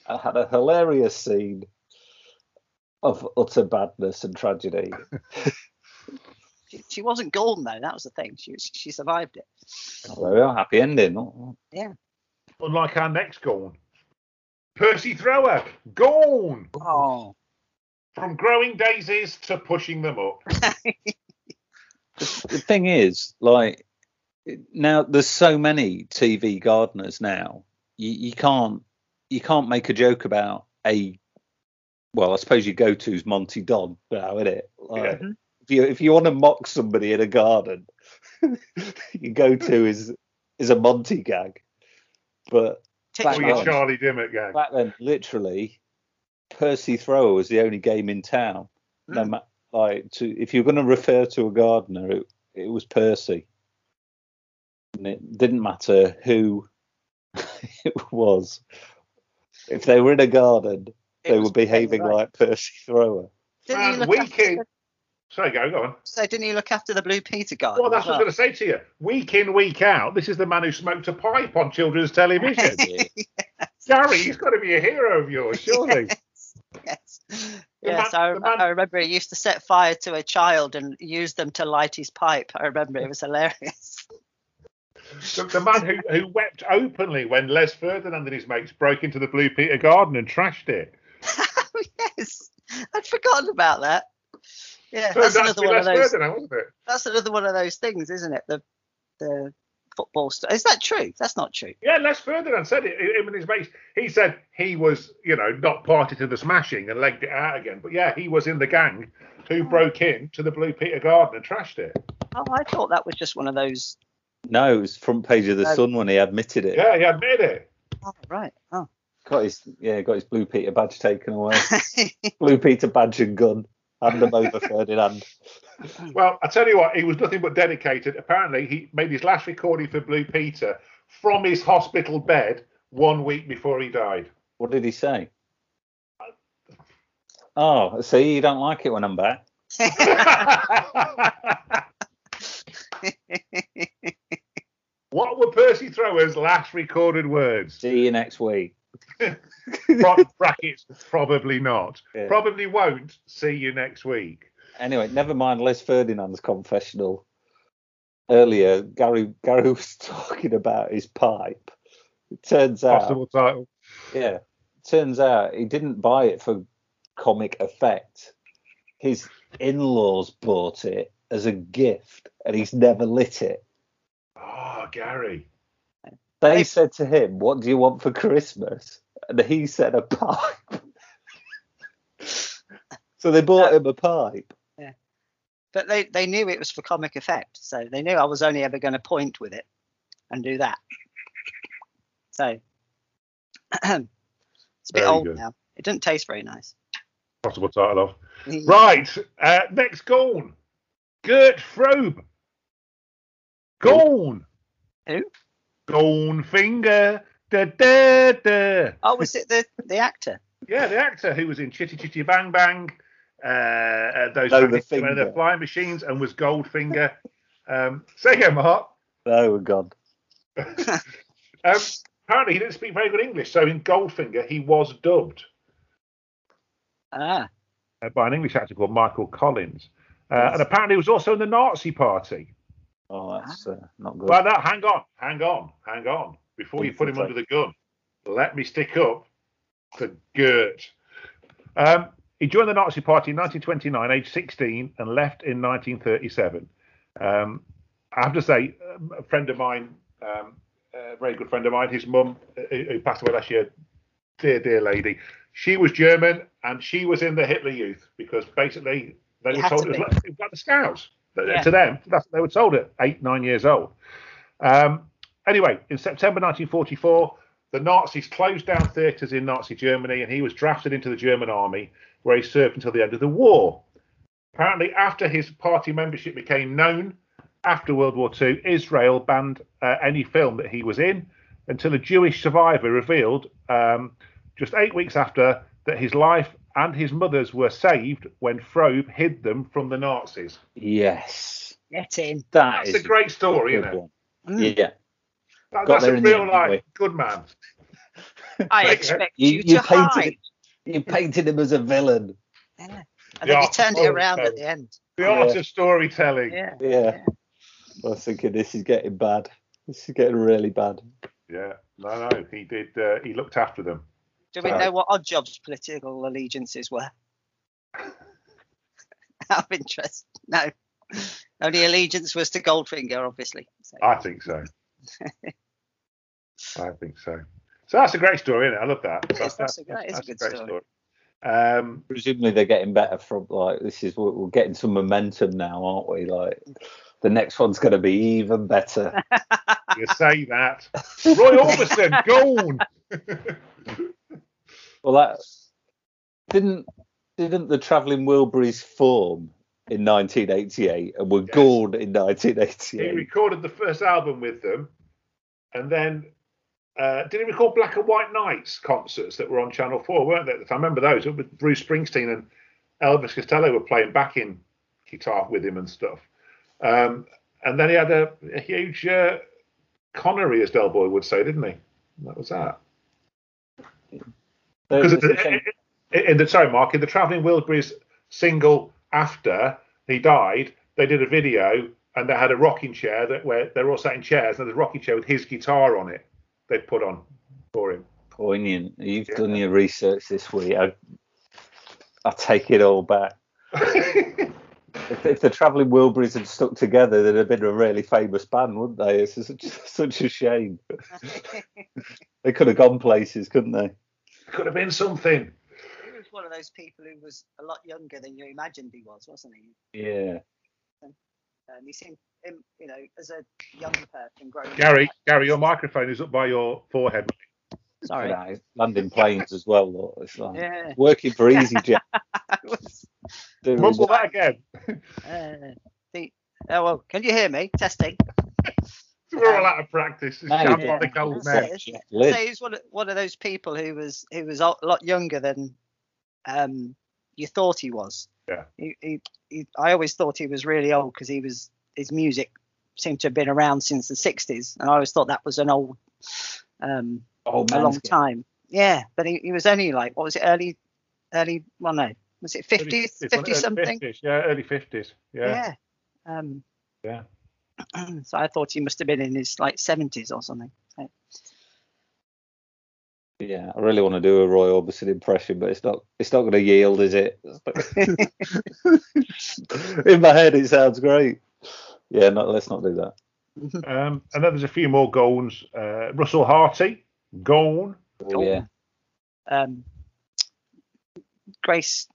I had a hilarious scene of utter badness and tragedy. She, she wasn't golden, though. That was the thing. She she survived it. Oh, well, happy ending. Yeah. Unlike our next Gorn. Percy Thrower. Gorn. Oh. From growing daisies to pushing them up. The thing is, like, now there's so many T V gardeners now. You, you can't you can't make a joke about a. Well, I suppose your go-to's Monty Don now, isn't it? Like, yeah. If you if you want to mock somebody in a garden, your go-to is is a Monty gag. But back then, your Charlie Dimmock gag. Back then, literally, Percy Thrower was the only game in town. Mm. No, like, to, if you're going to refer to a gardener, it, it was Percy, and it didn't matter who it was. If they were in a garden, it they were behaving right. like Percy Thrower. And Weekend. Sorry, go, go on. So didn't you look after the Blue Peter garden? Well, that's what I was going to say to you. Week in, week out, this is the man who smoked a pipe on children's television. Yes. Gary, he's got to be a hero of yours, surely. Yes. Yes, yes man, I, man... I remember he used to set fire to a child and use them to light his pipe. I remember it was hilarious. The, the man who, who wept openly when Les Ferdinand and his mates broke into the Blue Peter garden and trashed it. Oh, yes. I'd forgotten about that. Yeah, so that's, that's another one of those. Now, wasn't it? That's another one of those things, isn't it? The the football stuff. Is that true? That's not true. Yeah, Les Ferdinand said it. Him and his mates. He said he was, you know, not party to the smashing and legged it out again. But yeah, he was in the gang who oh. broke in to the Blue Peter garden and trashed it. Oh, I thought that was just one of those. No, it was front page of the no. Sun when he admitted it. Yeah, he admitted it. Oh, right. Oh. Got his yeah, got his Blue Peter badge taken away. Blue Peter badge and gun. Hand him over, Ferdinand. Well, I tell you what, he was nothing but dedicated. Apparently, he made his last recording for Blue Peter from his hospital bed one week before he died. What did he say? Uh, oh, see, you don't like it when I'm back. What were Percy Thrower's last recorded words? See you next week. Brackets, probably not. Yeah. Probably won't see you next week. Anyway, never mind Les Ferdinand's confessional. Earlier, Gary Gary was talking about his pipe. It turns out, possible title. Yeah, turns out he didn't buy it for comic effect. His in-laws bought it as a gift, and he's never lit it. Oh, Gary. They said to him, what do you want for Christmas? And he said a pipe. So they bought yeah. him a pipe. Yeah. But they, they knew it was for comic effect. So they knew I was only ever going to point with it and do that. So it's a bit very old good. Now. It doesn't taste very nice. Possible title off. Right. Uh, next Gorn. Gert Frobe. Gorn. Who? Goldfinger, da da da. Oh, was it the the actor? Yeah, the actor who was in Chitty Chitty Bang Bang, uh, uh those no, the, the flying machines, and was Goldfinger. um, say again, Mark. Oh God. um, apparently, he didn't speak very good English, so in Goldfinger, he was dubbed. Ah. Uh, by an English actor called Michael Collins, uh, yes. and apparently, he was also in the Nazi Party. Oh, that's uh, not good. Well, no, hang on, hang on, hang on. Before you put him under the gun, let me stick up for Gert. Um, he joined the Nazi Party in nineteen twenty-nine, age sixteen, and left in nineteen thirty-seven. Um, I have to say, a friend of mine, um, a very good friend of mine, his mum, who passed away last year, dear, dear lady, she was German, and she was in the Hitler Youth, because basically They it were told to it, was like, it was like the Scouts. Yeah. To them, that's what they were told at eight, nine years old. Um, anyway, in September nineteen forty-four, the Nazis closed down theatres in Nazi Germany, and he was drafted into the German army, where he served until the end of the war. Apparently, after his party membership became known, after World War Two, Israel banned uh, any film that he was in, until a Jewish survivor revealed um, just eight weeks after that his life and his mother's were saved when Frobe hid them from the Nazis. Yes. Get in. That That's is a great story, isn't it? Mm. Yeah. That, that's a real life good man. I expect you, you, you to painted, hide. You painted him as a villain. Yeah. And the then you turned it around story. At the end. The yeah. art of storytelling. Yeah. Yeah. yeah. I was thinking, this is getting bad. This is getting really bad. Yeah. No, no. He did. Uh, he looked after them. Do we know what Oddjob's political allegiances were? Out of interest, no. Only allegiance was to Goldfinger, obviously. So. I think so. I think so. So that's a great story, isn't it? I love that. That's, that's, that's, a, great, that's, that's a good a great story. story. Um, Presumably they're getting better from, like, this is we're, we're getting some momentum now, aren't we? Like, the next one's going to be even better. You say that. Roy Orbison, gone. Well, that didn't didn't the Travelling Wilburys form in nineteen eighty-eight and were yes. gone in nineteen eighty-eight? He recorded the first album with them, and then uh, did he record Black and White Nights concerts that were on Channel Four, weren't they? I remember those with Bruce Springsteen and Elvis Costello were playing backing guitar with him and stuff. Um, and then he had a, a huge uh, Connery, as Del Boy would say, didn't he? And that was that. Yeah. Because in the, in the sorry, Mark, in the Travelling Wilburys single after he died, they did a video and they had a rocking chair that where they're all sat in chairs and there's a rocking chair with his guitar on it. They put on for him. Poignant. You've yeah. done your research this week. I, I take it all back. if, if the Travelling Wilburys had stuck together, they'd have been a really famous band, wouldn't they? It's such, such a shame. They could have gone places, couldn't they? Could have been something. He was one of those people who was a lot younger than you imagined he was, wasn't he? Yeah. And, and he seemed, you know, as a young person growing up. Gary, Gary, your microphone is up by your forehead. Sorry. No, landing planes as well, though. It's like yeah. working for EasyJet. Rumble that again. uh, the, oh well, can you hear me? Testing. We're all out of practice. It's no, yeah. the gold so he's one of, one of those people who was who was a lot younger than um, you thought he was. Yeah. He, he, he, I always thought he was really old because he was his music seemed to have been around since the sixties, and I always thought that was an old, um, old a long game. time. Yeah, but he, he was only like what was it early, early? Well, no, was it fifties, fifty something? fifties, yeah, early fifties. Yeah. Yeah. Um, yeah. So I thought he must have been in his like seventies or something. Right. Yeah, I really want to do a Roy Orbison impression, but it's not it's not going to yield, is it? In my head, it sounds great. Yeah, no, let's not do that. Um, and then there's a few more gones. Uh, Russell Harty, gone. Oh, yeah. Um, Grace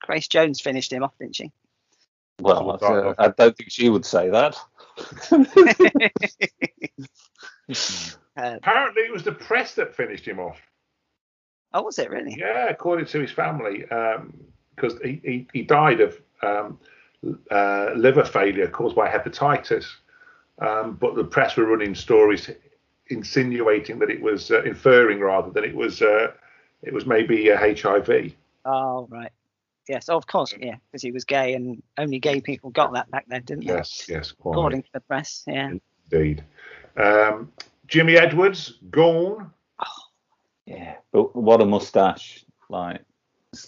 Grace Jones finished him off, didn't she? Well, I, uh, I don't think she would say that. Apparently it was the press that finished him off. Oh, was it really? Yeah, according to his family, because um, he, he, he died of um, uh, liver failure caused by hepatitis, um, but the press were running stories insinuating that it was uh, inferring rather than it was uh, it was maybe uh, H I V. Oh, right. Yes, of course, yeah, because he was gay and only gay people got that back then, didn't they? Yes, yes, quite. According to the press, yeah. Indeed. Um, Jimmy Edwards, gone. Oh, yeah, but what a moustache. Like,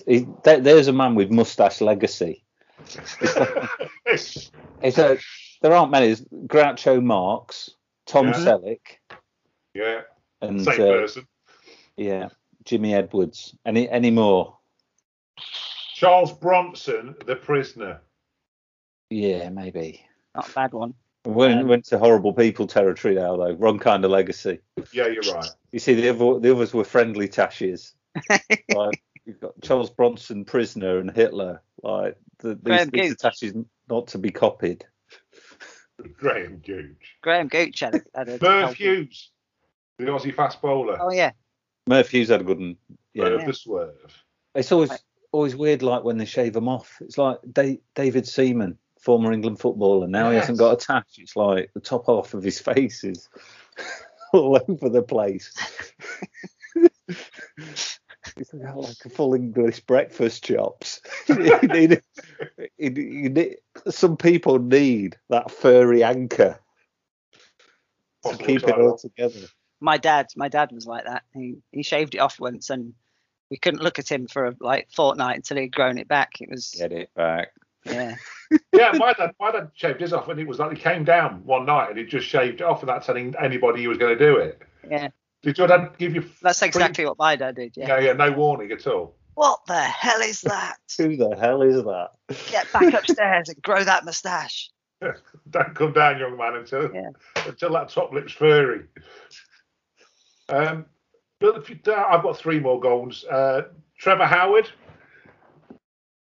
he, there, there's a man with moustache legacy. It's like, it's a, there aren't many. It's Groucho Marx, Tom yeah. Selleck. Yeah, and, same uh, person. Yeah, Jimmy Edwards. Any, any more? Charles Bronson, The Prisoner. Yeah, maybe. Not a bad one. We're um, went to horrible people territory now, though. Wrong kind of legacy. Yeah, you're right. You see, the other the others were friendly tashes. Like, you've got Charles Bronson, Prisoner, and Hitler. Like the, these these attaches not to be copied. Graham Gooch. Graham Gooch had a. Merv Hughes, the Aussie fast bowler. Oh yeah. Merv Hughes had a good one. Yeah. Merv the Swerve. It's always always weird, like when they shave him off. It's like da- David Seaman, former England footballer, now yes. he hasn't got a tash. It's like the top half of his face is all over the place. It's like a full English breakfast chops. you need, you need, you need, some people need that furry anchor to keep it all together. My dad, my dad was like that. He he shaved it off once, and we couldn't look at him for a, like fortnight until he'd grown it back. It was get it back. Yeah. yeah, my dad, my dad shaved his off, and it was like he came down one night and he just shaved it off without telling anybody he was going to do it. Yeah. Did your dad give you? That's exactly free... what my dad did. Yeah. No, yeah, no warning at all. What the hell is that? Who the hell is that? Get back upstairs and grow that moustache. Don't come down, young man, until yeah. until that top lip's furry. Um, but if you, uh, I've got three more goals. Uh, Trevor Howard,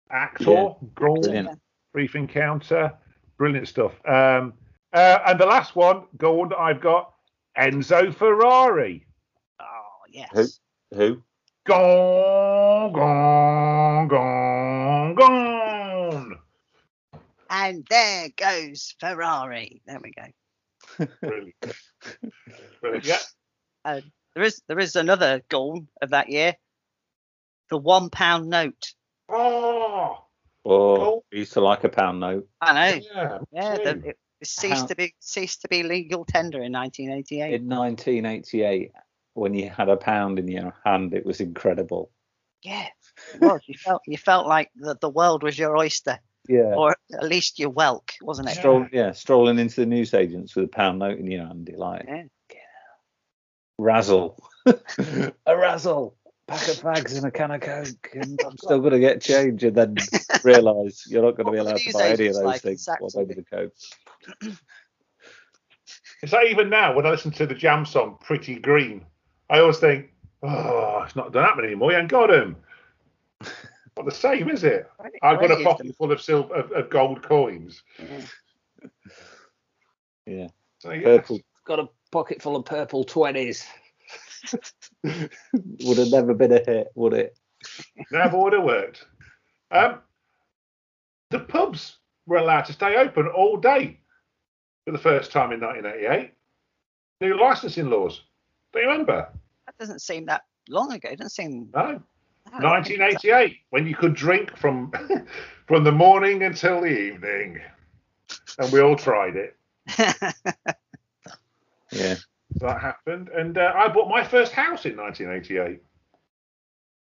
actor, yeah, goal, brief encounter, brilliant stuff. Um, uh, and the last one, goal that I've got. Enzo Ferrari. Oh, yes. Who? Who? Gone, gone, gone, gone. And there goes Ferrari. There we go. Brilliant. Brilliant. Yeah. Uh, there is there is another goal of that year. The one pound note. Oh. Oh. I used to like a pound note. I know. Yeah. yeah the, it, It ceased How? to be ceased to be legal tender in nineteen eighty-eight. In nineteen eighty-eight, when you had a pound in your hand, it was incredible. Yeah, it was. you felt you felt like the, the world was your oyster. Yeah. Or at least your whelk, wasn't it? Stroll, yeah. yeah, strolling into the newsagents with a pound note in your hand, like yeah. get out. Razzle, a razzle, pack of fags and a can of coke, and I'm still going to get change, and then realise you're not going to be allowed to buy any of those like things exactly. over the coke. It's like even now when I listen to the Jam song Pretty Green, I always think, oh, it's not done happening anymore. You ain't got him. Not the same, is it? I've got a pocket them. full of silver, of, of gold coins. Yeah. yeah. So, yeah. Purple. Got a pocket full of purple twenties. Would have never been a hit, would it? Never would have worked. Um, the pubs were allowed to stay open all day. For the first time in nineteen eighty-eight, new licensing laws. Do you remember? That doesn't seem that long ago. It doesn't seem no. nineteen eighty-eight, when you could drink from from the morning until the evening, and we all tried it. yeah, that happened, and uh, I bought my first house in nineteen eighty-eight.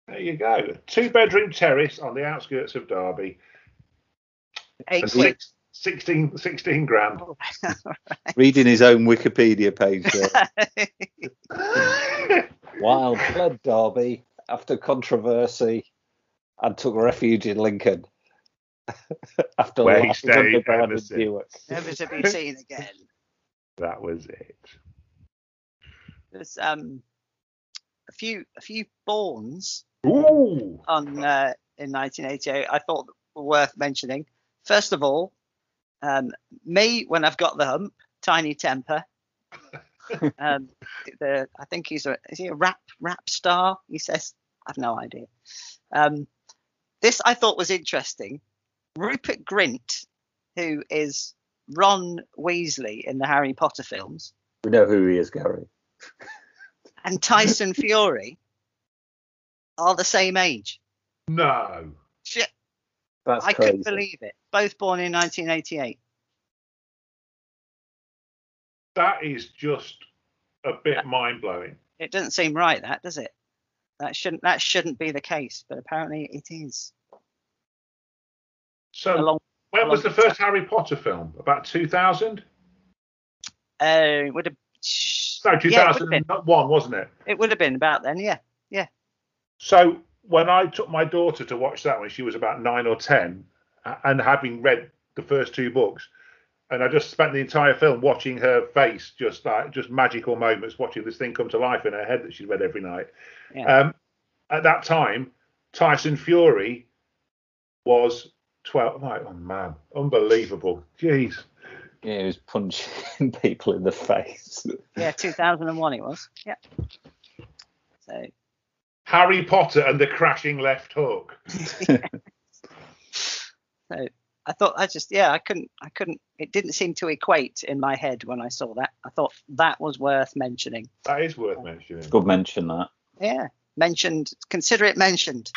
There you go, a two-bedroom terrace on the outskirts of Derby. Eight weeks. Sixteen, sixteen grand. Oh, right. Reading his own Wikipedia page there. Wild fled Derby after controversy and took refuge in Lincoln. after Where he stayed never to be seen again. That was it. There's um a few a few Bournes on uh, in nineteen eighty-eight I thought were worth mentioning. First of all. Um, me when I've got the hump, Tiny Temper. Um, the, I think he's a is he a rap rap star? He says I've no idea. Um, this I thought was interesting. Rupert Grint, who is Ron Weasley in the Harry Potter films. We know who he is, Gary. And Tyson Fury are the same age. No. Shit. That's I crazy. Couldn't believe it. Both born in nineteen eighty-eight. That is just a bit that, mind-blowing. It doesn't seem right, that does it? That shouldn't that shouldn't be the case, but apparently it is. So, long, when was the first time. Harry Potter film? About two thousand? Uh, would have. No, two thousand one, yeah, wasn't it? It would have been about then, yeah, yeah. So. When I took my daughter to watch that when she was about nine or ten, and having read the first two books, and I just spent the entire film watching her face, just like just magical moments, watching this thing come to life in her head that she'd read every night. Yeah. Um, at that time, Tyson Fury was twelve. Like, oh man, unbelievable. Jeez. Yeah, he was punching people in the face. Yeah, two thousand one it was. Yeah. So. Harry Potter and the crashing left hook. Yeah. So I thought I just yeah I couldn't I couldn't it didn't seem to equate in my head when I saw that. I thought that was worth mentioning. That is worth mentioning. It's good mention that. Yeah, mentioned. Consider it mentioned.